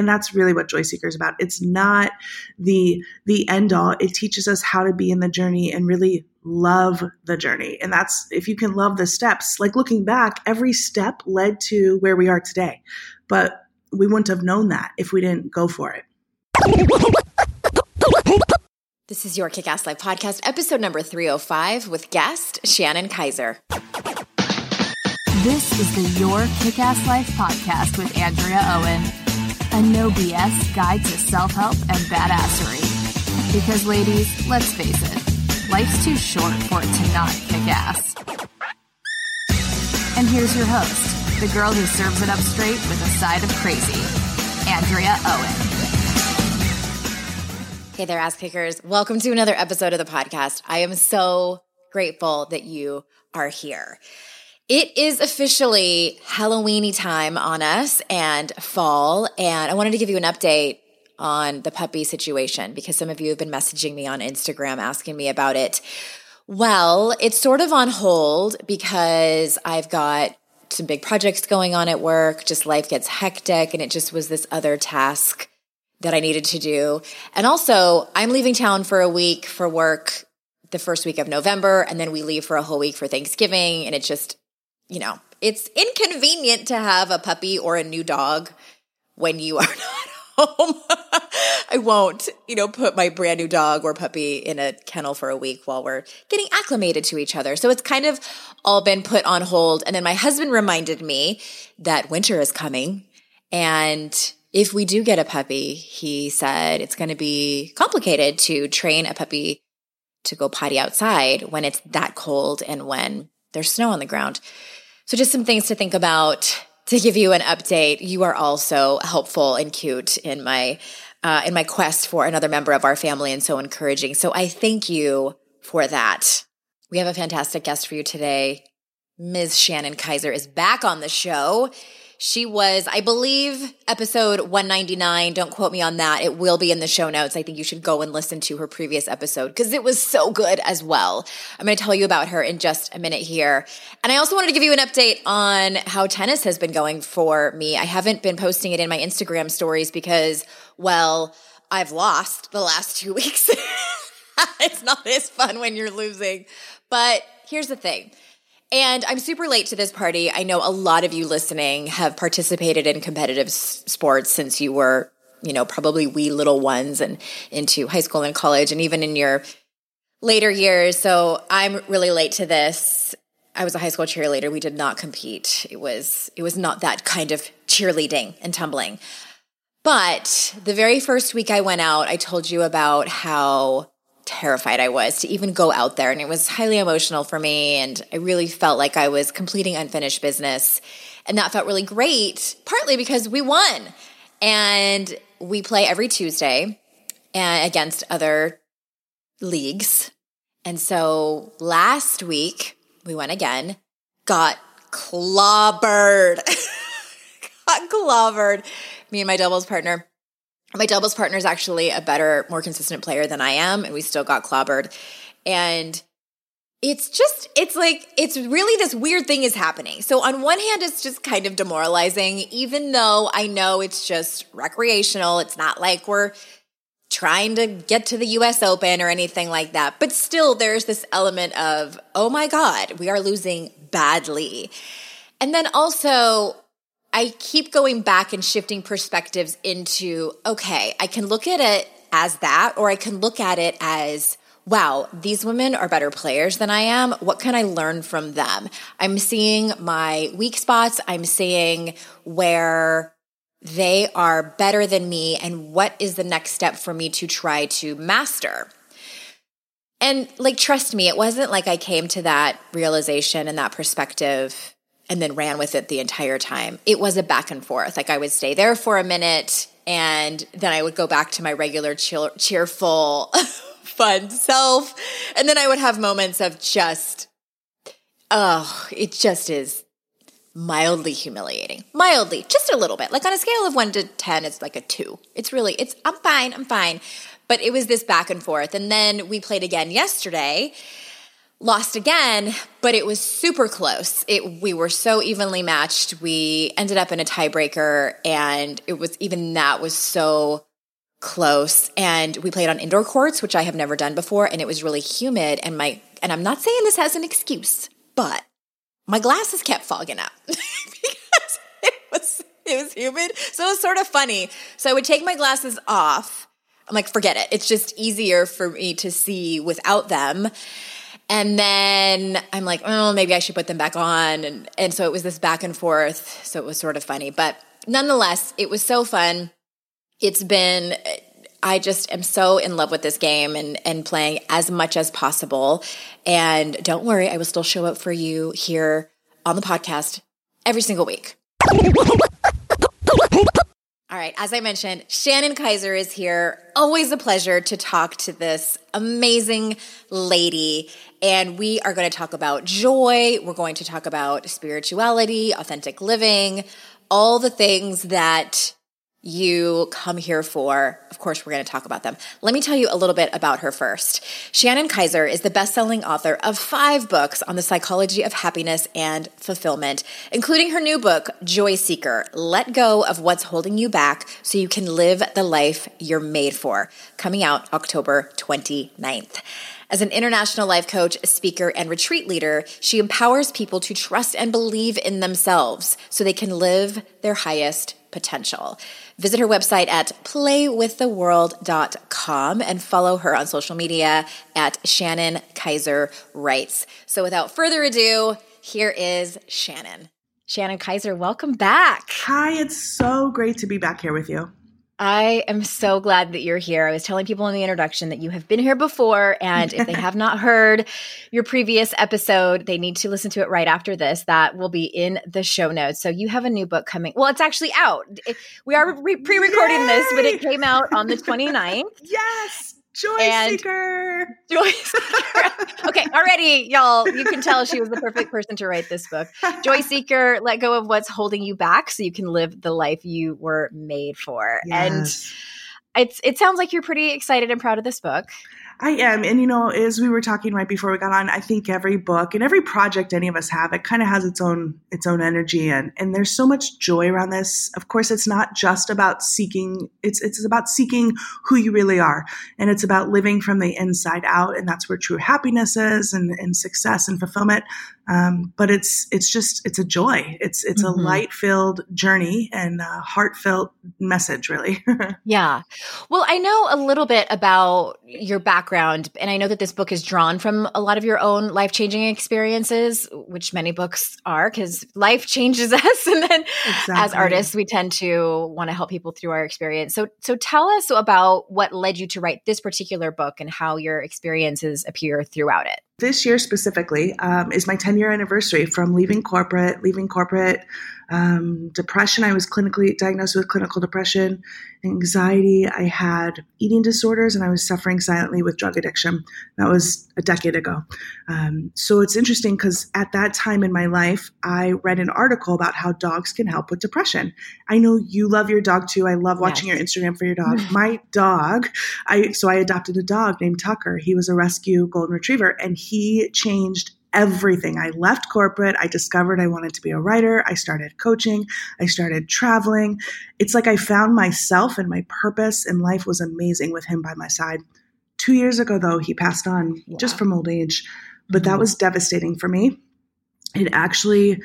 And that's really what Joy Seeker is about. It's not the end all. It teaches us how to be in the journey and really love the journey. And that's, if you can love the steps, like looking back, every step led to where we are today. But we wouldn't have known that if we didn't go for it. This is Your Kick-Ass Life Podcast, episode number 305 with guest Shannon Kaiser. This is the Your Kick-Ass Life Podcast with Andrea Owen, a no BS guide to self-help and badassery. Because ladies, let's face it, life's too short for it to not kick ass. And here's your host, the girl who serves it up straight with a side of crazy, Andrea Owen. Hey there, ass kickers. Welcome to another episode of the podcast. I am so grateful that you are here. It is officially Halloween-y time on us and fall, and I wanted to give you an update on the puppy situation because some of you have been messaging me on Instagram asking me about it. Well, it's sort of on hold because I've got some big projects going on at work, just life gets hectic, and it just was this other task that I needed to do. And also, I'm leaving town for a week for work the first week of November, and then we leave for a whole week for Thanksgiving. And it's just, you know, it's inconvenient to have a puppy or a new dog when you are not home. I won't, you know, put my brand new dog or puppy in a kennel for a week while we're getting acclimated to each other. So it's kind of all been put on hold. And then my husband reminded me that winter is coming, and if we do get a puppy, he said it's going to be complicated to train a puppy to go potty outside when it's that cold and when there's snow on the ground. So just some things to think about. To give you an update, you are also helpful and cute in my quest for another member of our family and so encouraging. So I thank you for that. We have a fantastic guest for you today. Ms. Shannon Kaiser is back on the show. She was, I believe, episode 199. Don't quote me on that. It will be in the show notes. I think you should go and listen to her previous episode because it was so good as well. I'm going to tell you about her in just a minute here. And I also wanted to give you an update on how tennis has been going for me. I haven't been posting it in my Instagram stories because, well, I've lost the last 2 weeks. It's not as fun when you're losing. But here's the thing. And I'm super late to this party. I know a lot of you listening have participated in competitive sports since you were, you know, probably wee little ones and into high school and college and even in your later years. So I'm really late to this. I was a high school cheerleader. We did not compete. It was not that kind of cheerleading and tumbling. But the very first week I went out, I told you about how terrified I was to even go out there. And it was highly emotional for me. And I really felt like I was completing unfinished business. And that felt really great, partly because we won. And we play every Tuesday against other leagues. And so last week, we went again, got clobbered. Me and my doubles partner. My doubles partner is actually a better, more consistent player than I am, and we still got clobbered. And it's really this weird thing is happening. So on one hand, it's just kind of demoralizing, even though I know it's just recreational. It's not like we're trying to get to the US Open or anything like that. But still, there's this element of, oh my God, we are losing badly. And then also, I keep going back and shifting perspectives into, okay, I can look at it as that, or I can look at it as, wow, these women are better players than I am. What can I learn from them? I'm seeing my weak spots. I'm seeing where they are better than me and what is the next step for me to try to master. And like, trust me, it wasn't like I came to that realization and that perspective and then ran with it the entire time. It was a back and forth. Like I would stay there for a minute and then I would go back to my regular cheerful, fun self. And then I would have moments of just, oh, it just is mildly humiliating. Mildly, just a little bit. Like on a scale of 1 to 10, it's like a 2. It's I'm fine. But it was this back and forth. And then we played again yesterday. lost again, but it was super close. We were so evenly matched. We ended up in a tiebreaker, and that was so close. And we played on indoor courts, which I have never done before, and it was really humid. And I'm not saying this as an excuse, but my glasses kept fogging up because it was humid. So it was sort of funny. So I would take my glasses off. I'm like, forget it. It's just easier for me to see without them. And then I'm like, oh, maybe I should put them back on. And so it was this back and forth. So it was sort of funny. But nonetheless, it was so fun. I just am so in love with this game and playing as much as possible. And don't worry, I will still show up for you here on the podcast every single week. All right, as I mentioned, Shannon Kaiser is here. Always a pleasure to talk to this amazing lady. And we are going to talk about joy. We're going to talk about spirituality, authentic living, all the things that you come here for. Of course, we're going to talk about them. Let me tell you a little bit about her first. Shannon Kaiser is the best-selling author of 5 books on the psychology of happiness and fulfillment, including her new book, Joy Seeker, Let Go of What's Holding You Back So You Can Live the Life You're Made For, coming out October 29th. As an international life coach, speaker, and retreat leader, she empowers people to trust and believe in themselves so they can live their highest potential. Visit her website at playwiththeworld.com and follow her on social media at Shannon Kaiser Writes. So without further ado, here is Shannon. Shannon Kaiser, welcome back. Hi, it's so great to be back here with you. I am so glad that you're here. I was telling people in the introduction that you have been here before, and if they have not heard your previous episode, they need to listen to it right after this. That will be in the show notes. So you have a new book coming. Well, it's actually out. We are pre-recording this, but it came out on the 29th. Yes. Joy Seeker. Okay, already, y'all, you can tell she was the perfect person to write this book. Joy Seeker, Let Go of What's Holding You Back So You Can Live the Life You Were Made For. Yes. And it sounds like you're pretty excited and proud of this book. I am. And, as we were talking right before we got on, I think every book and every project any of us have, it kind of has its own energy. And there's so much joy around this. Of course, it's not just about seeking. It's about seeking who you really are. And it's about living from the inside out. And that's where true happiness is and success and fulfillment. But it's a joy. It's mm-hmm. a light-filled journey and a heartfelt message, really. Yeah. Well, I know a little bit about your background, and I know that this book is drawn from a lot of your own life-changing experiences, which many books are, because life changes us. And then as artists, we tend to want to help people through our experience. So tell us about what led you to write this particular book and how your experiences appear throughout it. This year specifically is my 10-year anniversary from leaving corporate, depression. I was clinically diagnosed with clinical depression, anxiety. I had eating disorders, and I was suffering silently with drug addiction. That was a decade ago. So it's interesting because at that time in my life, I read an article about how dogs can help with depression. I know you love your dog too. I love watching your Instagram for your dog. My dog, I adopted a dog named Tucker. He was a rescue golden retriever, and he changed everything. I left corporate. I discovered I wanted to be a writer. I started coaching. I started traveling. It's like I found myself and my purpose, and life was amazing with him by my side. 2 years ago, though, he passed on just from old age, but that was devastating for me. It actually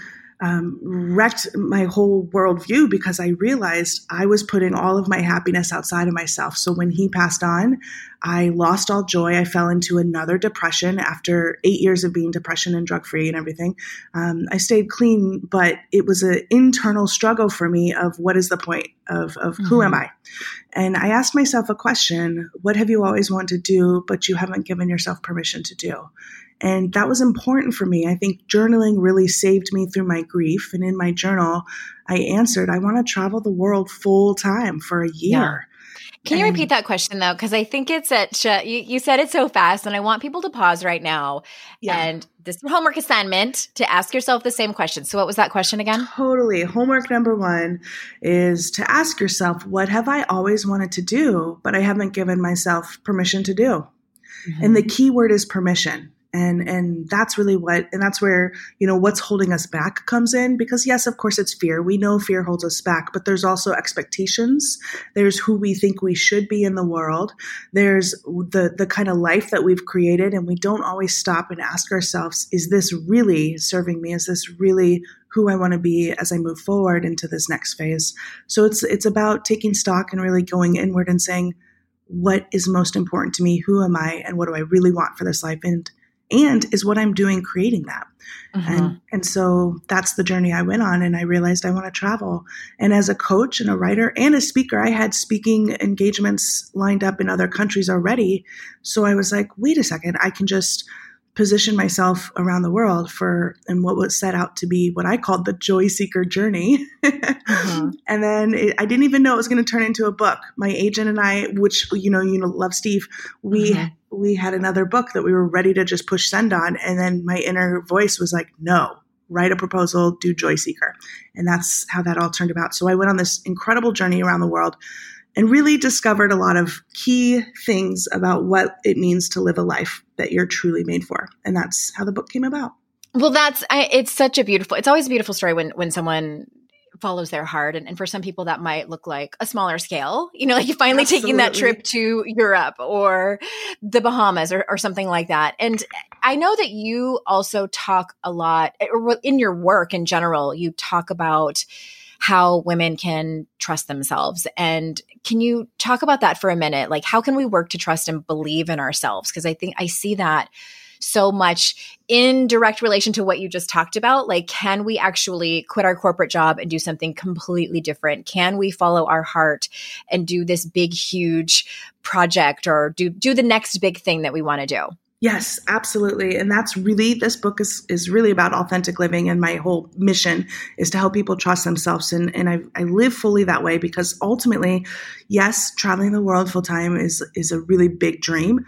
wrecked my whole worldview because I realized I was putting all of my happiness outside of myself. So when he passed on, I lost all joy. I fell into another depression after 8 years of being depression and drug-free and everything. I stayed clean, but it was an internal struggle for me of what is the point of who am I? And I asked myself a question: what have you always wanted to do, but you haven't given yourself permission to do? And that was important for me. I think journaling really saved me through my grief. And in my journal, I answered, I want to travel the world full time for a year. Yeah. Can you repeat that question, though? Because I think it's such – you said it so fast, and I want people to pause right now. Yeah. And this homework assignment to ask yourself the same question. So what was that question again? Totally. Homework number 1 is to ask yourself, what have I always wanted to do, but I haven't given myself permission to do? Mm-hmm. And the key word is permission. And that's really what, and that's where, you know, what's holding us back comes in, because yes, of course it's fear. We know fear holds us back, but there's also expectations. There's who we think we should be in the world. There's the kind of life that we've created, and we don't always stop and ask ourselves, is this really serving me? Is this really who I want to be as I move forward into this next phase? So it's about taking stock and really going inward and saying, what is most important to me? Who am I? And what do I really want for this life? And is what I'm doing creating that? Uh-huh. And so that's the journey I went on, and I realized I want to travel. And as a coach and a writer and a speaker, I had speaking engagements lined up in other countries already. So I was like, wait a second, I can just position myself around the world for, and what was set out to be what I called the Joy Seeker journey. Uh-huh. And then I didn't even know it was going to turn into a book. My agent and I, which, you know, love Steve, we, uh-huh. we had another book that we were ready to just push send on. And then my inner voice was like, no, write a proposal, do Joy Seeker. And that's how that all turned about. So I went on this incredible journey around the world and really discovered a lot of key things about what it means to live a life that you're truly made for. And that's how the book came about. Well, it's such a beautiful, it's always a beautiful story when someone follows their heart. And for some people that might look like a smaller scale, you know, like you finally Absolutely. Taking that trip to Europe or the Bahamas or something like that. And I know that you also talk a lot in your work in general, you talk about how women can trust themselves. And can you talk about that for a minute? Like, how can we work to trust and believe in ourselves? Because I think I see that so much in direct relation to what you just talked about. Like, can we actually quit our corporate job and do something completely different? Can we follow our heart and do this big, huge project or do the next big thing that we want to do? Yes, absolutely. And that's really, this book is really about authentic living. And my whole mission is to help people trust themselves. And I live fully that way, because ultimately, yes, traveling the world full time is a really big dream.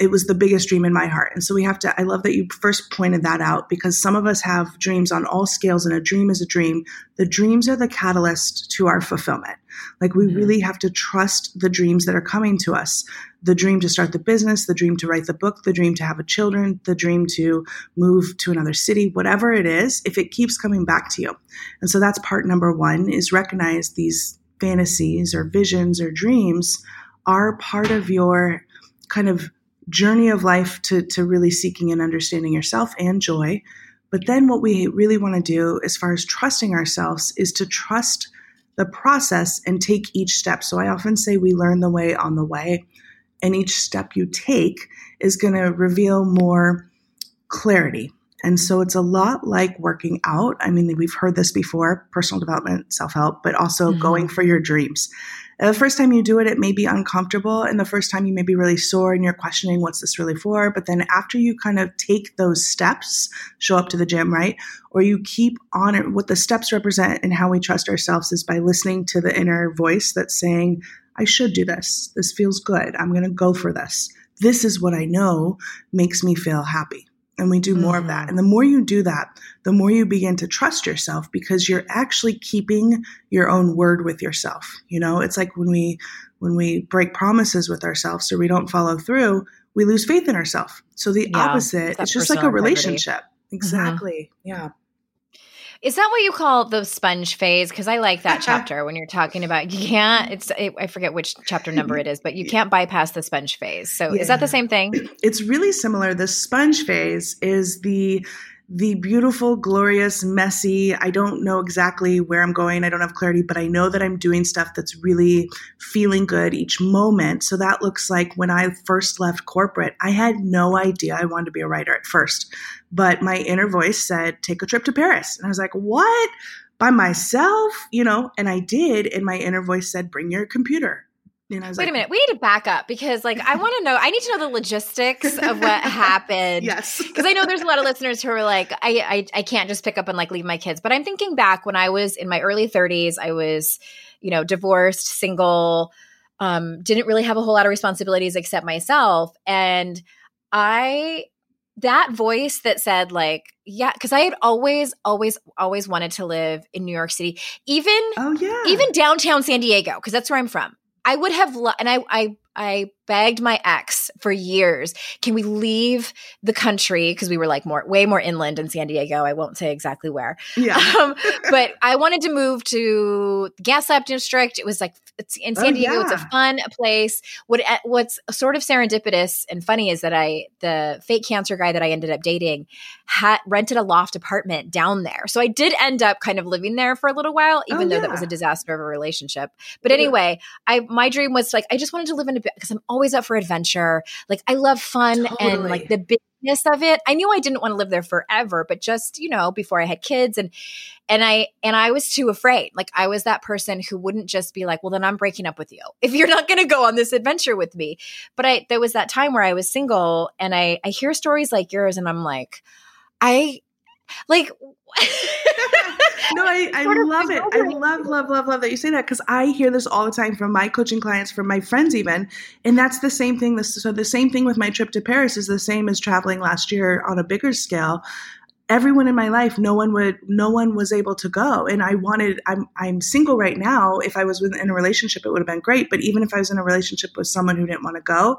It was the biggest dream in my heart. And so I love that you first pointed that out, because some of us have dreams on all scales, and a dream is a dream. The dreams are the catalyst to our fulfillment. Like, we really have to trust the dreams that are coming to us. The dream to start the business, the dream to write the book, the dream to have children, the dream to move to another city, whatever it is, if it keeps coming back to you. And so that's part number one, is recognize these fantasies or visions or dreams are part of your kind of journey of life to really seeking and understanding yourself and joy. But then what we really want to do as far as trusting ourselves is to trust the process and take each step. So I often say we learn the way on the way, and each step you take is going to reveal more clarity. And so it's a lot like working out. I mean, we've heard this before, personal development, self-help, but also going for your dreams. The first time you do it, it may be uncomfortable. And the first time you may be really sore and you're questioning, what's this really for? But then after you kind of take those steps, show up to the gym, right? Or you keep on it. What the steps represent and how we trust ourselves is by listening to the inner voice that's saying, I should do this. This feels good. I'm going to go for this. This is what I know makes me feel happy. And we do more of that. And the more you do that, the more you begin to trust yourself, because you're actually keeping your own word with yourself. You know, it's like when we break promises with ourselves or we don't follow through, we lose faith in ourselves. So the opposite, it's just like a relationship. Integrity. Exactly. Mm-hmm. Yeah. Is that what you call the sponge phase? Because I like that chapter when you're talking about you can't. I forget which chapter number it is, but you can't bypass the sponge phase. So is that the same thing? It's really similar. The sponge phase is the beautiful, glorious, messy. I don't know exactly where I'm going. I don't have clarity, but I know that I'm doing stuff that's really feeling good each moment. So that looks like when I first left corporate, I had no idea I wanted to be a writer at first, but my inner voice said, take a trip to Paris. And I was like, what? By myself? You know, and I did. And my inner voice said, bring your computer. And I was Wait a minute. We need to back up, because like, I need to know the logistics of what happened. Yes. Because I know there's a lot of listeners who are like, I can't just pick up and like leave my kids. But I'm thinking back when I was in my early 30s, I was, you know, divorced, single, didn't really have a whole lot of responsibilities except myself. And that voice that said like, yeah, because I had always wanted to live in New York City, even downtown San Diego, because that's where I'm from. I would have, and I begged my ex for years, can we leave the country? Because we were like way more inland in San Diego. I won't say exactly where. Yeah. But I wanted to move to the Gaslamp District. It was like, it's in San Diego. Yeah. It's a fun place. What's sort of serendipitous and funny is that the fake cancer guy that I ended up dating rented a loft apartment down there. So I did end up kind of living there for a little while, even though that was a disaster of a relationship. But anyway, my dream was like, I just wanted to live in a bit because I'm always up for adventure. Like I love fun and like the bigness of it. I knew I didn't want to live there forever, but just, before I had kids and I was too afraid. Like I was that person who wouldn't just be like, well, then I'm breaking up with you if you're not going to go on this adventure with me. But there was that time where I was single and I hear stories like yours and I'm like, no, I love it. I love that you say that because I hear this all the time from my coaching clients, from my friends even, and that's the same thing. So the same thing with my trip to Paris is the same as traveling last year on a bigger scale. Everyone in my life, no one was able to go. And I'm single right now. If I was in a relationship, it would have been great. But even if I was in a relationship with someone who didn't want to go,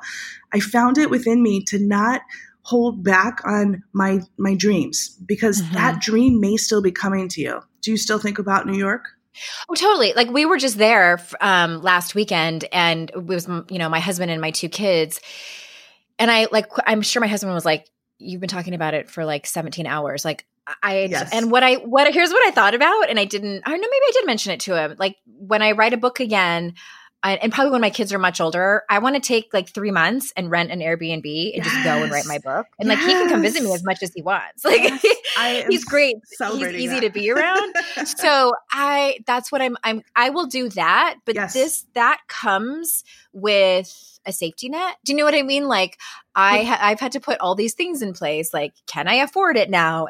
I found it within me to not hold back on my dreams because that dream may still be coming to you. Do you still think about New York? Oh, totally. Like we were just there last weekend and it was, my husband and my two kids. And I'm sure my husband was like, you've been talking about it for like 17 hours. Like and here's what I thought about. And maybe I did mention it to him. Like when I write a book again, and probably when my kids are much older, I want to take like 3 months and rent an Airbnb and just go and write my book. And like, he can come visit me as much as he wants. Like he's great. He's easy to be around. So that's what I will do that. But that comes with a safety net. Do you know what I mean? Like I've had to put all these things in place. Like, can I afford it now?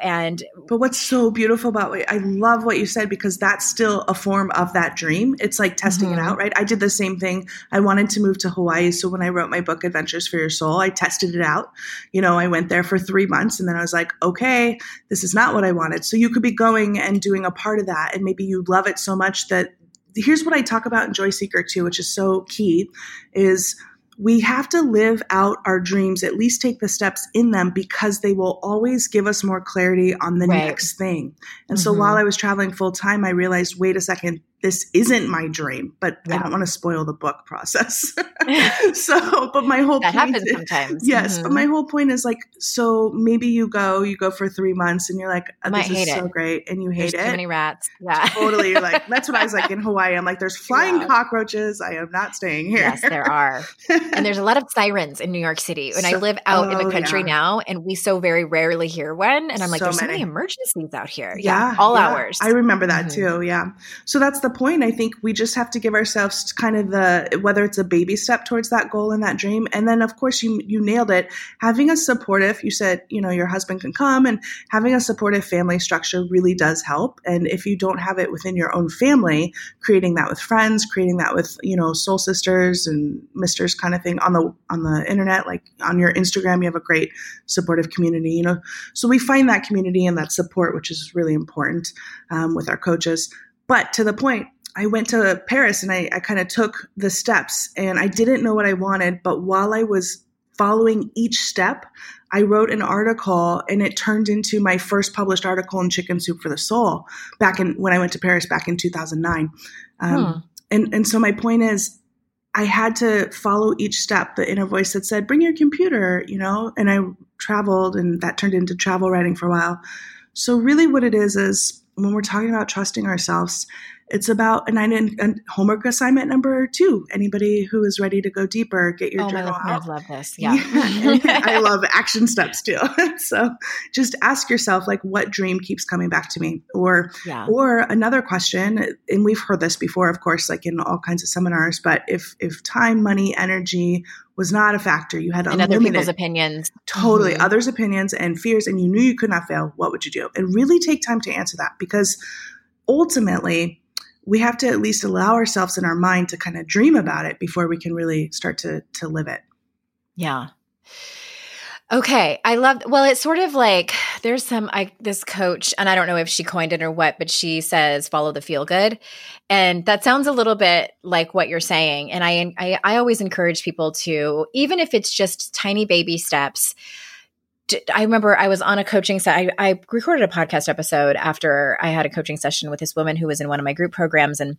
But what's so beautiful about I love what you said, because that's still a form of that dream. It's like testing it out, right? I did the same thing. I wanted to move to Hawaii. So when I wrote my book, Adventures for Your Soul, I tested it out. I went there for 3 months and then I was like, okay, this is not what I wanted. So you could be going and doing a part of that. And maybe you love it so much that here's what I talk about in Joy Seeker too, which is so key is we have to live out our dreams, at least take the steps in them, because they will always give us more clarity on the next thing. And so while I was traveling full time, I realized, wait a second, this isn't my dream, but I don't want to spoil the book process. But my whole point happens sometimes. Yes. But my whole point is like, so maybe you go for 3 months and you're like, this is so great. And you hate it. Too many rats. Yeah. Totally. You're like, that's what I was like in Hawaii. I'm like, there's flying cockroaches. I am not staying here. Yes, there are. And there's a lot of sirens in New York City. And I live out in the country now and we so very rarely hear one. And I'm like, there's so many emergencies out here. Yeah. All hours. I remember that too. Yeah. So that's the point. I think we just have to give ourselves kind of whether it's a baby step towards that goal and that dream. And then of course you nailed it. Having a supportive, you said, your husband can come, and having a supportive family structure really does help. And if you don't have it within your own family, creating that with friends, creating that with, soul sisters and misters kind of thing on the internet, like on your Instagram, you have a great supportive community, so we find that community and that support, which is really important with our coaches. But to the point, I went to Paris and I kind of took the steps and I didn't know what I wanted. But while I was following each step, I wrote an article and it turned into my first published article in Chicken Soup for the Soul when I went to Paris back in 2009. And so my point is, I had to follow each step, the inner voice that said, bring your computer, and I traveled, and that turned into travel writing for a while. So really what it is when we're talking about trusting ourselves, it's about and homework assignment number 2. Anybody who is ready to go deeper, get your journal out. I love this. Yeah. I love action steps too. So just ask yourself, like, what dream keeps coming back to me? Or another question, and we've heard this before, of course, like in all kinds of seminars, but if time, money, energy was not a factor, you had other people's opinions, totally others' opinions and fears, and you knew you could not fail, what would you do? And really take time to answer that, because ultimately we have to at least allow ourselves in our mind to kind of dream about it before we can really start to live it. Yeah. Okay. I love, well, it's sort of like there's some, this coach, and I don't know if she coined it or what, but she says, follow the feel good. And that sounds a little bit like what you're saying. And I always encourage people to, even if it's just tiny baby steps. I remember I was on a coaching session. I recorded a podcast episode after I had a coaching session with this woman who was in one of my group programs. And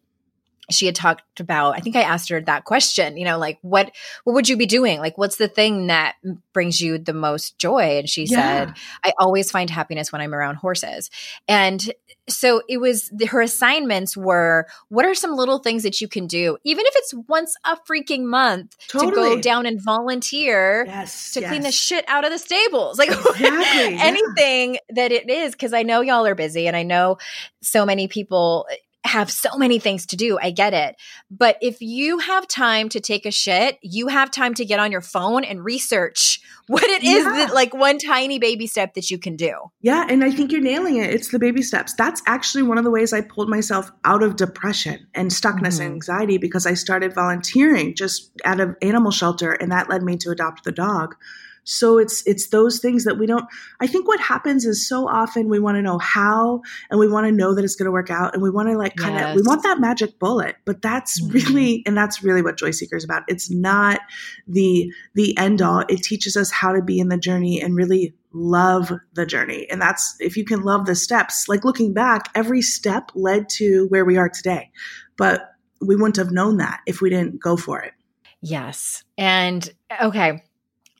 she had talked about, I think I asked her that question, you know, like what would you be doing? Like, what's the thing that brings you the most joy? And she said, I always find happiness when I'm around horses. And so it was, her assignments were, what are some little things that you can do, even if it's once a freaking month, to go down and volunteer to clean the shit out of the stables, like anything that it is. 'Cause I know y'all are busy and I know so many people have so many things to do. I get it. But if you have time to take a shit, you have time to get on your phone and research what it is that, like, one tiny baby step that you can do. Yeah. And I think you're nailing it. It's the baby steps. That's actually one of the ways I pulled myself out of depression and stuckness and anxiety, because I started volunteering just at an animal shelter. And that led me to adopt the dog. So it's those things that we don't, I think what happens is so often we want to know how, and we want to know that it's going to work out. And we want to we want that magic bullet, but that's really, and that's really what Joy Seeker is about. It's not the end all. It teaches us how to be in the journey and really love the journey. And that's, if you can love the steps, like looking back, every step led to where we are today, but we wouldn't have known that if we didn't go for it. Yes. And okay.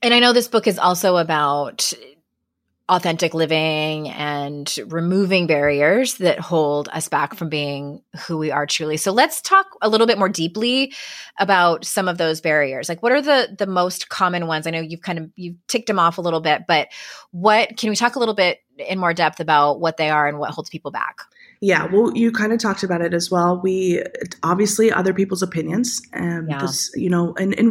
And I know this book is also about authentic living and removing barriers that hold us back from being who we are truly. So let's talk a little bit more deeply about some of those barriers. Like, what are the most common ones? I know you've ticked them off a little bit, but what can we talk a little bit in more depth about what they are and what holds people back? Yeah, well, you kind of talked about it as well. We obviously, other people's opinions, and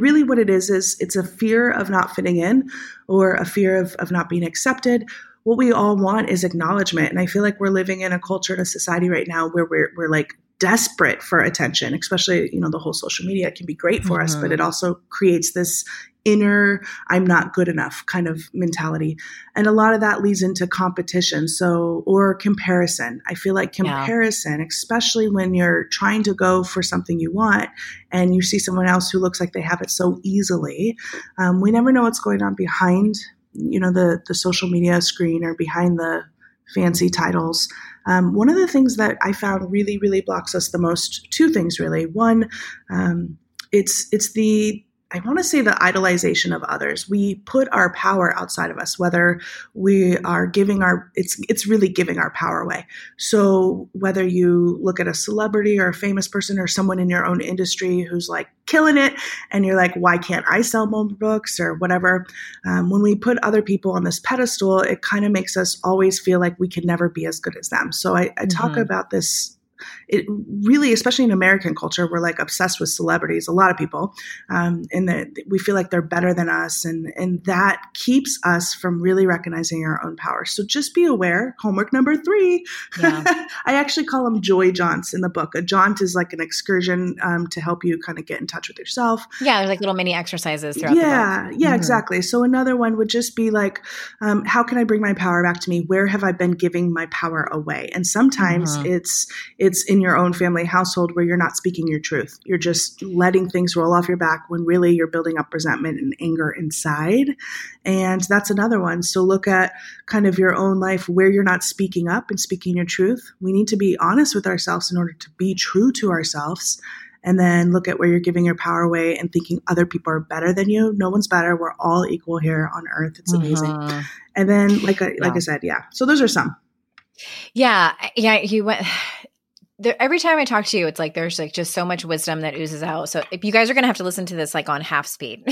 really what it is it's a fear of not fitting in, or a fear of not being accepted. What we all want is acknowledgement, and I feel like we're living in a culture and a society right now where we're like desperate for attention. Especially, the whole social media can be great for us, but it also creates this inner I'm not good enough kind of mentality. And a lot of that leads into competition. So, or comparison. I feel like comparison, especially when you're trying to go for something you want and you see someone else who looks like they have it so easily. We never know what's going on behind, the social media screen or behind the fancy titles. One of the things that I found really, really blocks us the most, two things really. One, it's the, I want to say, the idolization of others. We put our power outside of us, whether we are giving it's really giving our power away. So whether you look at a celebrity or a famous person or someone in your own industry who's like killing it, and you're like, why can't I sell more books or whatever? When we put other people on this pedestal, it kind of makes us always feel like we can never be as good as them. So I talk about this. It really, especially in American culture, we're like obsessed with celebrities, a lot of people, and that we feel like they're better than us. And that keeps us from really recognizing our own power. So just be aware, homework number 3, I actually call them joy jaunts in the book. A jaunt is like an excursion to help you kind of get in touch with yourself. Yeah. Like little mini exercises throughout the book. Yeah, exactly. So another one would just be like, how can I bring my power back to me? Where have I been giving my power away? And sometimes it's in your own family household where you're not speaking your truth. You're just letting things roll off your back when really you're building up resentment and anger inside. And that's another one. So look at kind of your own life where you're not speaking up and speaking your truth. We need to be honest with ourselves in order to be true to ourselves. And then look at where you're giving your power away and thinking other people are better than you. No one's better. We're all equal here on earth. It's amazing. And then like I said, so those are some. Yeah. Yeah. You went... Every time I talk to you, it's like there's like just so much wisdom that oozes out. So if you guys are going to have to listen to this like on half speed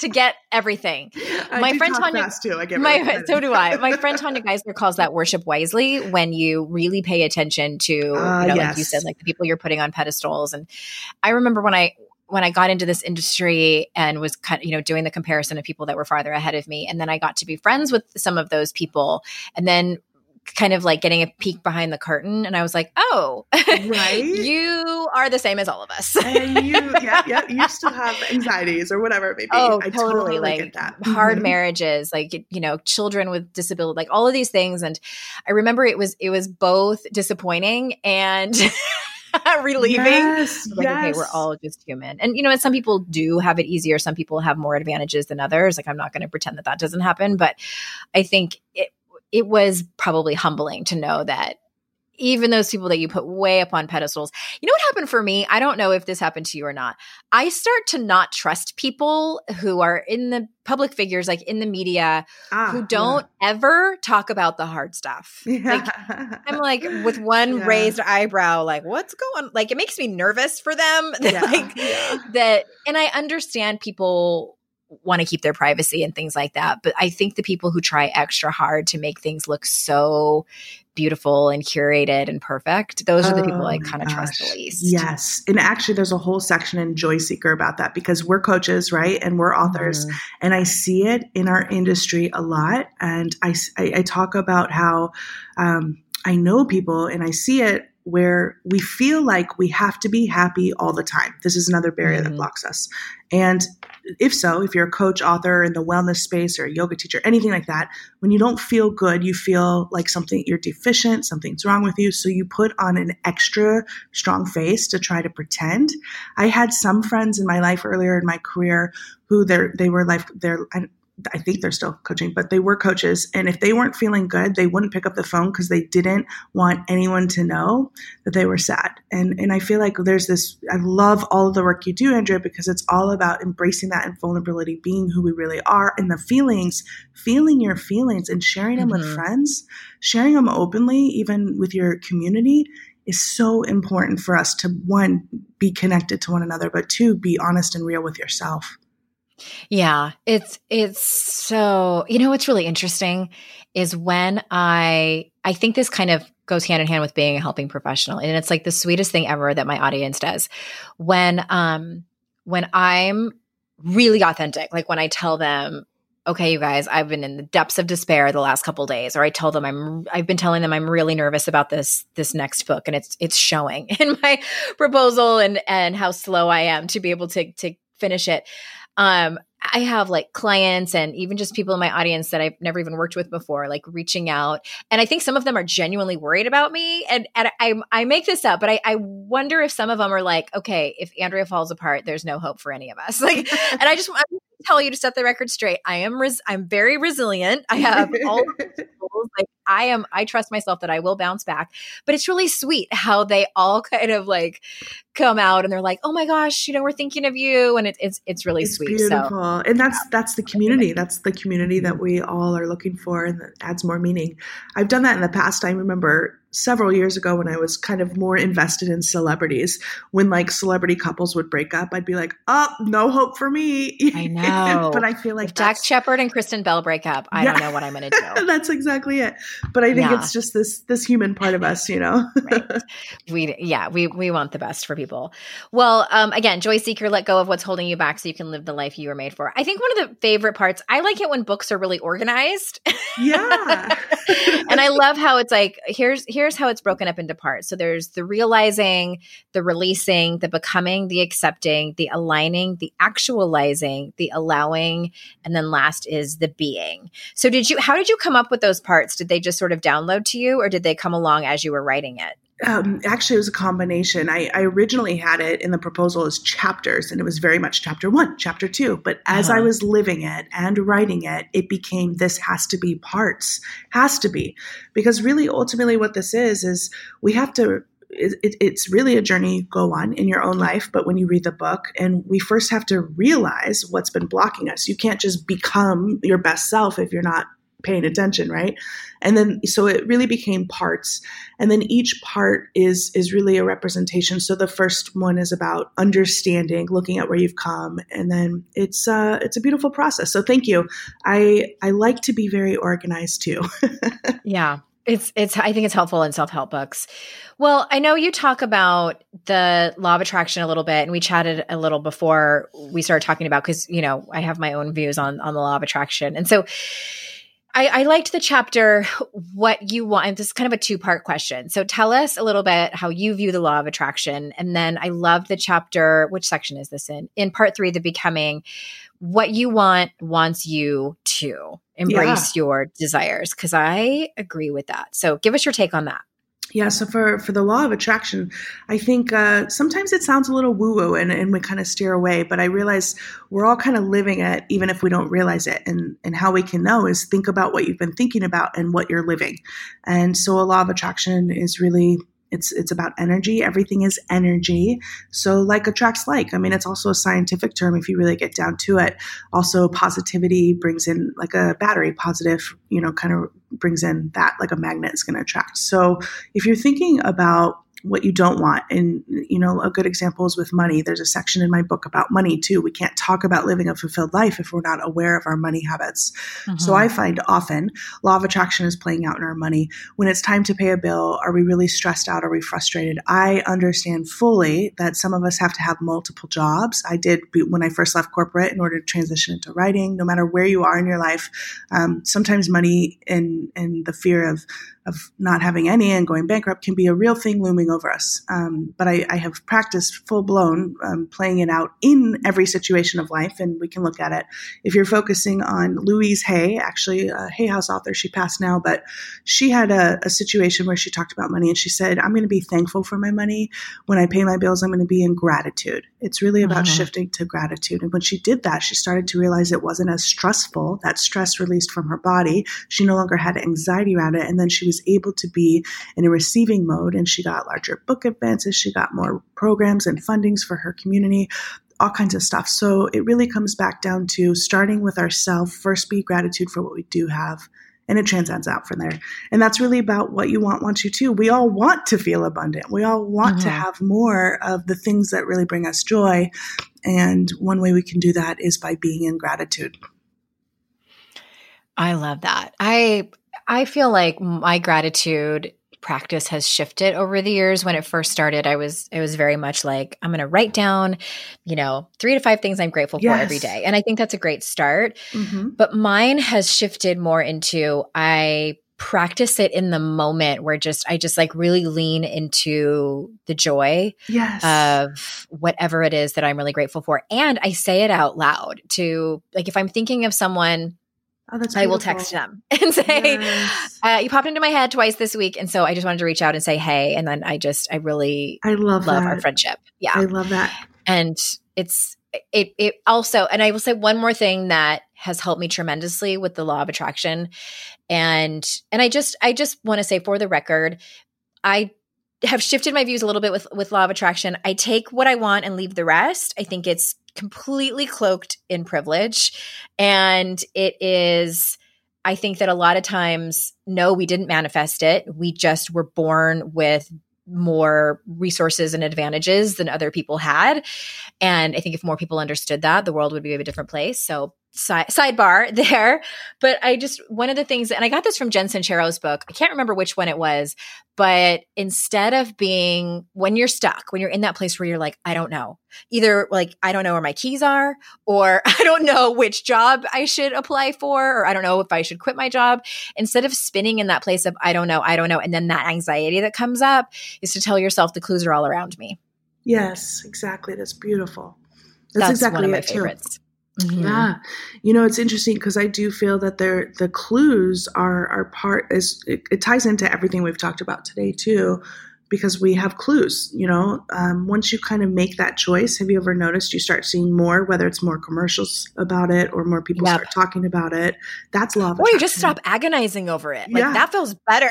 to get everything. My friend Tanya Geisler calls that worship wisely, when you really pay attention to, like you said, like the people you're putting on pedestals. And I remember when I got into this industry and was doing the comparison of people that were farther ahead of me, and then I got to be friends with some of those people, and then kind of like getting a peek behind the curtain. And I was like, oh, right? You are the same as all of us. And you still have anxieties or whatever it may be. Oh, I totally like that. Hard mm-hmm. marriages, like, you know, children with disability, like all of these things. And I remember it was both disappointing and relieving. Yes, like, yes. Okay, we're all just human. And, you know, and some people do have it easier. Some people have more advantages than others. Like, I'm not going to pretend that doesn't happen, but I think it was probably humbling to know that even those people that you put way up on pedestals, you know what happened for me? I don't know if this happened to you or not. I start to not trust people who are in the public figures, like in the media, who don't ever talk about the hard stuff. Yeah. Like, I'm like with one raised eyebrow, like what's going on? Like it makes me nervous for them. Yeah. Like, that, and I understand people want to keep their privacy and things like that. But I think the people who try extra hard to make things look so beautiful and curated and perfect, those are the people I kind of trust the least. Yes. And actually there's a whole section in Joy Seeker about that because we're coaches, right? And we're authors. Mm-hmm. And I see it in our industry a lot. And I talk about how I know people and I see it where we feel like we have to be happy all the time. This is another barrier mm-hmm. that blocks us. And if you're a coach, author in the wellness space or a yoga teacher, anything like that, when you don't feel good, you feel like something, you're deficient, something's wrong with you. So you put on an extra strong face to try to pretend. I had some friends in my life earlier in my career who I think they're still coaching, but they were coaches. And if they weren't feeling good, they wouldn't pick up the phone because they didn't want anyone to know that they were sad. And I feel like I love all of the work you do, Andrea, because it's all about embracing that and vulnerability, being who we really are and the feelings, feeling your feelings and sharing them mm-hmm. with friends, sharing them openly, even with your community is so important for us to, one, be connected to one another, but two, be honest and real with yourself. Yeah, it's so, you know, what's really interesting is when I think this kind of goes hand in hand with being a helping professional. And it's like the sweetest thing ever that my audience does when I'm really authentic, like when I tell them, okay, you guys, I've been in the depths of despair the last couple of days, or I tell them I've been telling them I'm really nervous about this next book, and it's showing in my proposal and how slow I am to be able to finish it. I have like clients and even just people in my audience that I've never even worked with before, like reaching out. And I think some of them are genuinely worried about me. And I make this up, but I wonder if some of them are like, okay, if Andrea falls apart, there's no hope for any of us. Like, and I want to tell you to set the record straight. I'm very resilient. I have all of the tools. Like I trust myself that I will bounce back, but it's really sweet how they all kind of like come out and they're like, oh my gosh, you know, we're thinking of you. And it's really sweet. Beautiful. So. And that's the community. That's the community that we all are looking for and that adds more meaning. I've done that in the past. I remember several years ago when I was kind of more invested in celebrities, when like celebrity couples would break up, I'd be like, oh, no hope for me. I know. But I feel like if Dax Shepard and Kristen Bell break up, I don't know what I'm going to do. That's exactly it. But I think it's just this human part of us, you know? Right. We want the best for people. Well, again, Joy Seeker, let go of what's holding you back so you can live the life you were made for. I think one of the favorite parts, I like it when books are really organized. Yeah. And I love how it's like, here's how it's broken up into parts. So there's the realizing, the releasing, the becoming, the accepting, the aligning, the actualizing, the allowing, and then last is the being. So how did you come up with those parts? Did they just sort of download to you or did they come along as you were writing it? Actually, it was a combination. I originally had it in the proposal as chapters, and it was very much chapter 1, chapter 2. But as I was living it and writing it, it became this has to be parts, has to be. Because really, ultimately, what this is we have to – it's really a journey you go on in your own life, but when you read the book, and we first have to realize what's been blocking us. You can't just become your best self if you're not paying attention, right? And then, so it really became parts. And then each part is really a representation. So the first one is about understanding, looking at where you've come. And then it's a beautiful process. So thank you. I like to be very organized too. Yeah. I think it's helpful in self-help books. Well, I know you talk about the law of attraction a little bit, and we chatted a little before we started talking about, because, you know, I have my own views on the law of attraction. And so I liked the chapter, what you want. This is kind of a two-part question. So tell us a little bit how you view the law of attraction. And then I loved the chapter, which section is this in? In part 3, the becoming, what you want wants you to embrace your desires. Because I agree with that. So give us your take on that. Yeah. So for the law of attraction, I think sometimes it sounds a little woo-woo and we kind of steer away, but I realize we're all kind of living it, even if we don't realize it. And how we can know is think about what you've been thinking about and what you're living. And so a law of attraction is really, it's about energy. Everything is energy. So like attracts like. I mean, it's also a scientific term if you really get down to it. Also, positivity brings in like a battery positive, you know, kind of brings in that like a magnet is going to attract. So if you're thinking about what you don't want. And, you know, a good example is with money. There's a section in my book about money too. We can't talk about living a fulfilled life if we're not aware of our money habits. Mm-hmm. So I find often law of attraction is playing out in our money. When it's time to pay a bill, are we really stressed out? Are we frustrated? I understand fully that some of us have to have multiple jobs. I did when I first left corporate in order to transition into writing. No matter where you are in your life, sometimes money and the fear of not having any and going bankrupt can be a real thing looming over us. But I have practiced full-blown playing it out in every situation of life, and we can look at it. If you're focusing on Louise Hay, actually a Hay House author, she passed now, but she had a situation where she talked about money, and she said, I'm going to be thankful for my money. When I pay my bills, I'm going to be in gratitude. It's really about shifting to gratitude. And when she did that, she started to realize it wasn't as stressful. That stress released from her body. She no longer had anxiety around it, and then she was able to be in a receiving mode, and she got larger book advances, she got more programs and fundings for her community, all kinds of stuff. So it really comes back down to starting with ourselves, first be gratitude for what we do have, and it transcends out from there. And that's really about what you want wants you to. We all want to feel abundant. We all want to have more of the things that really bring us joy. And one way we can do that is by being in gratitude. I love that. I feel like my gratitude practice has shifted over the years. When it first started, it was very much like, I'm going to write down, 3 to 5 things I'm grateful for every day. And I think that's a great start. Mm-hmm. But mine has shifted more into, I practice it in the moment where I just like really lean into the joy of whatever it is that I'm really grateful for. And I say it out loud to, like, if I'm thinking of someone, I will text them and say, you popped into my head twice this week. And so I just wanted to reach out and say, hey. And then I love our friendship. Yeah. I love that. And it also, and I will say one more thing that has helped me tremendously with the law of attraction. And I just want to say, for the record, I have shifted my views a little bit with law of attraction. I take what I want and leave the rest. I think it's completely cloaked in privilege. And it is, I think that a lot of times, no, we didn't manifest it. We just were born with more resources and advantages than other people had. And I think if more people understood that, the world would be a different place. So sidebar there. But one of the things, and I got this from Jen Sincero's book, I can't remember which one it was, but instead of being, when you're stuck, when you're in that place where you're like, I don't know, either like, I don't know where my keys are, or I don't know which job I should apply for, or I don't know if I should quit my job. Instead of spinning in that place of, I don't know. And then that anxiety that comes up, is to tell yourself, the clues are all around me. Yes, exactly. That's beautiful. That's exactly one of my favorites. Mm-hmm. Yeah. It's interesting because I do feel that the clues are part, is it ties into everything we've talked about today too, because we have clues, once you kind of make that choice. Have you ever noticed you start seeing more, whether it's more commercials about it or more people start talking about it? That's law of attraction. Or you just stop agonizing over it. Like that feels better.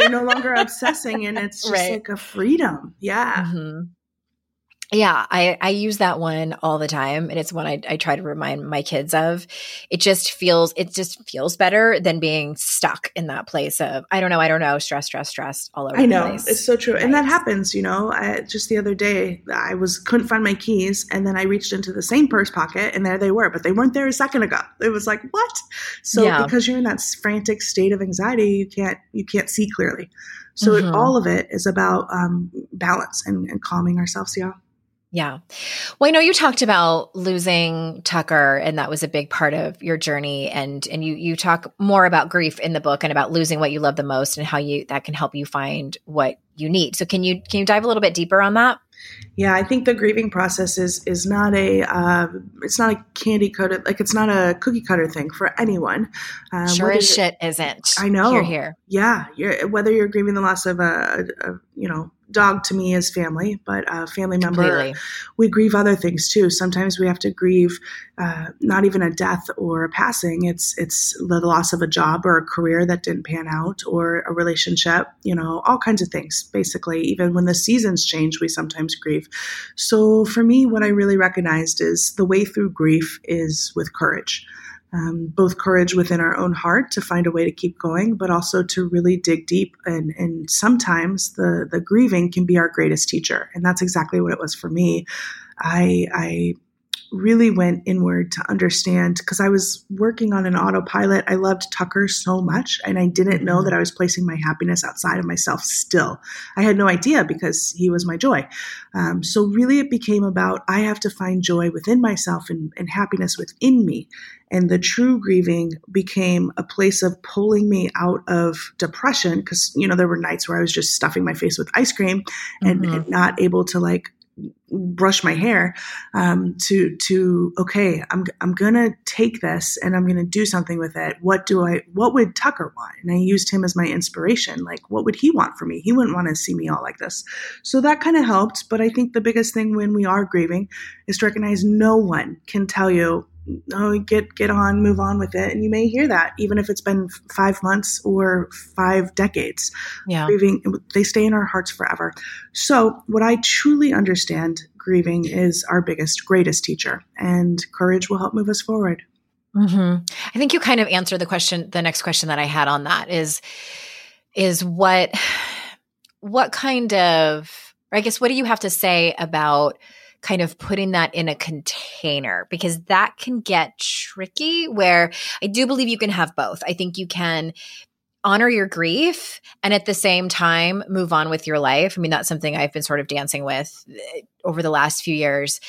You're no longer obsessing, and it's just like a freedom. Yeah. Mm-hmm. Yeah, I use that one all the time, and it's one I try to remind my kids of. It just feels better than being stuck in that place of, I don't know, stress all over the place. I know, it's so true. Right. And that happens, just the other day, I couldn't find my keys, and then I reached into the same purse pocket, and there they were, but they weren't there a second ago. It was like, what? So because you're in that frantic state of anxiety, you can't see clearly. So all of it is about balance and calming ourselves, Yeah. Well, I know you talked about losing Tucker, and that was a big part of your journey. And you talk more about grief in the book and about losing what you love the most and how you that can help you find what you need. So can you dive a little bit deeper on that? Yeah, I think the grieving process is not a it's not a candy coated, like it's not a cookie cutter thing for anyone. Sure as shit isn't. I know. You're here. Yeah. Whether you're grieving the loss of a dog to me is family, but a family member, Completely. We grieve other things too. Sometimes we have to grieve not even a death or a passing. It's the loss of a job or a career that didn't pan out or a relationship, all kinds of things, basically. Even when the seasons change, we sometimes grieve. So for me, what I really recognized is the way through grief is with courage. Both courage within our own heart to find a way to keep going, but also to really dig deep. And sometimes the grieving can be our greatest teacher. And that's exactly what it was for me. I really went inward to understand, because I was working on an autopilot. I loved Tucker so much, and I didn't know that I was placing my happiness outside of myself still. I had no idea, because he was my joy. So really it became about, I have to find joy within myself and happiness within me. And the true grieving became a place of pulling me out of depression, because, there were nights where I was just stuffing my face with ice cream and not able to brush my hair, okay, I'm going to take this and I'm going to do something with it. What would Tucker want? And I used him as my inspiration. What would he want for me? He wouldn't want to see me all like this. So that kind of helped. But I think the biggest thing when we are grieving is to recognize no one can tell you, oh, get on, move on with it. And you may hear that even if it's been 5 months or 5 decades. Yeah. Grieving, they stay in our hearts forever. So what I truly understand, grieving is our biggest, greatest teacher, and courage will help move us forward. Mm-hmm. I think you kind of answered the next question that I had on that is what kind of, or I guess, what do you have to say about kind of putting that in a container? Because that can get tricky, where I do believe you can have both. I think you can honor your grief and at the same time move on with your life. I mean, that's something I've been sort of dancing with over the last few years.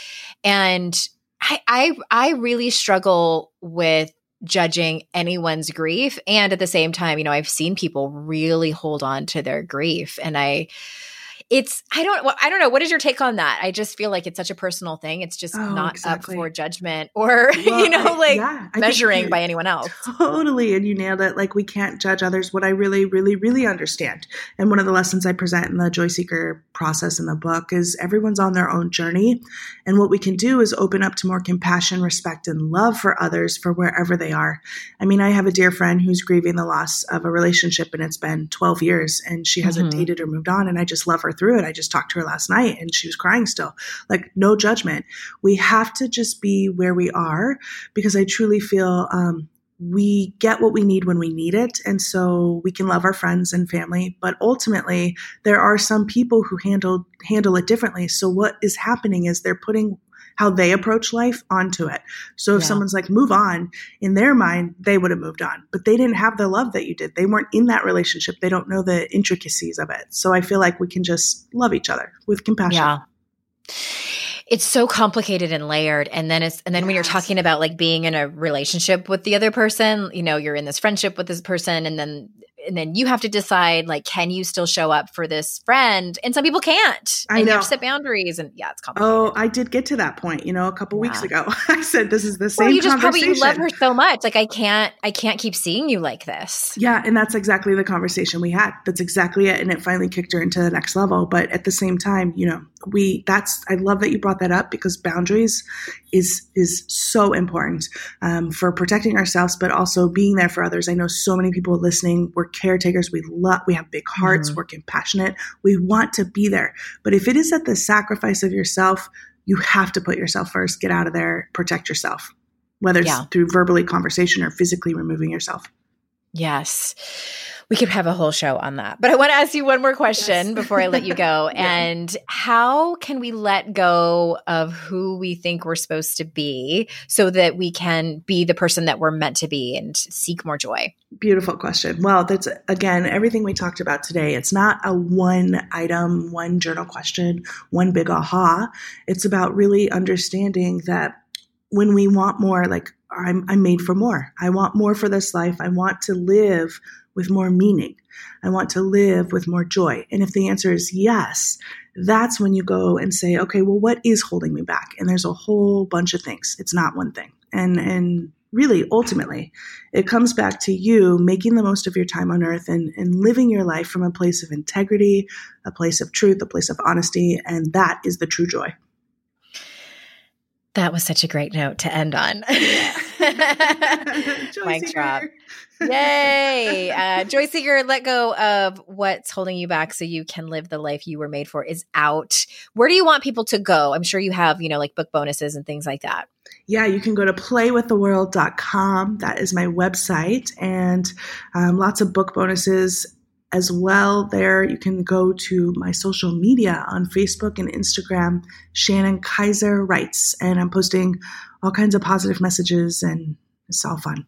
And I really struggle with judging anyone's grief. And at the same time, I've seen people really hold on to their grief. And I don't know. What is your take on that? I just feel like it's such a personal thing. It's just not exactly up for judgment or, measuring by anyone else. Totally. And you nailed it. We can't judge others. What I really, really, really understand, and one of the lessons I present in the Joy Seeker process in the book, is everyone's on their own journey. And what we can do is open up to more compassion, respect, and love for others, for wherever they are. I mean, I have a dear friend who's grieving the loss of a relationship, and it's been 12 years and she hasn't dated or moved on. And I just love her through it. I just talked to her last night and she was crying still. No judgment. We have to just be where we are, because I truly feel we get what we need when we need it. And so we can love our friends and family, but ultimately there are some people who handle it differently. So what is happening is they're putting how they approach life onto it. So if someone's move on, in their mind, they would have moved on, but they didn't have the love that you did. They weren't in that relationship. They don't know the intricacies of it. So I feel we can just love each other with compassion. Yeah. It's so complicated and layered. And then when you're talking about being in a relationship with the other person, you're in this friendship with this person, and then you have to decide, can you still show up for this friend? And some people can't. I know. You have to set boundaries, and it's complicated. Oh, I did get to that point, a couple weeks ago. I said, this is the same conversation. You love her so much. I can't keep seeing you like this. Yeah. And that's exactly the conversation we had. That's exactly it. And it finally kicked her into the next level. But at the same time, I love that you brought that up, because boundaries is so important for protecting ourselves, but also being there for others. I know so many people listening, we're caretakers. We have big hearts. We're compassionate. We want to be there. But if it is at the sacrifice of yourself, you have to put yourself first, get out of there, protect yourself, whether it's through verbally conversation or physically removing yourself. Yes. We could have a whole show on that. But I want to ask you one more question before I let you go. Yeah. And how can we let go of who we think we're supposed to be so that we can be the person that we're meant to be and seek more joy? Beautiful question. Well, that's, again, everything we talked about today. It's not a one item, one journal question, one big aha. It's about really understanding that when we want more, like I'm made for more. I want more for this life. I want to live with more meaning. I want to live with more joy. And if the answer is yes, that's when you go and say, okay, well, what is holding me back? And there's a whole bunch of things. It's not one thing. And really, ultimately, it comes back to you making the most of your time on earth and living your life from a place of integrity, a place of truth, a place of honesty. And that is the true joy. That was such a great note to end on. Mic drop. Yay. Joy Seeker, let go of what's holding you back so you can live the life you were made for is out. Where do you want people to go? I'm sure you have, like book bonuses and things like that. Yeah, you can go to playwiththeworld.com. That is my website, and lots of book bonuses as well there. You can go to my social media on Facebook and Instagram, Shannon Kaiser Writes, and I'm posting all kinds of positive messages, and it's all fun.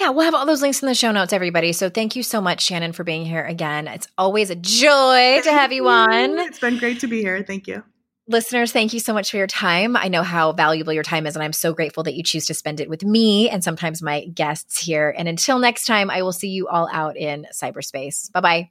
Yeah, we'll have all those links in the show notes, everybody. So thank you so much, Shannon, for being here again. It's always a joy to have you on. It's been great to be here. Thank you. Listeners, thank you so much for your time. I know how valuable your time is, and I'm so grateful that you choose to spend it with me and sometimes my guests here. And until next time, I will see you all out in cyberspace. Bye-bye.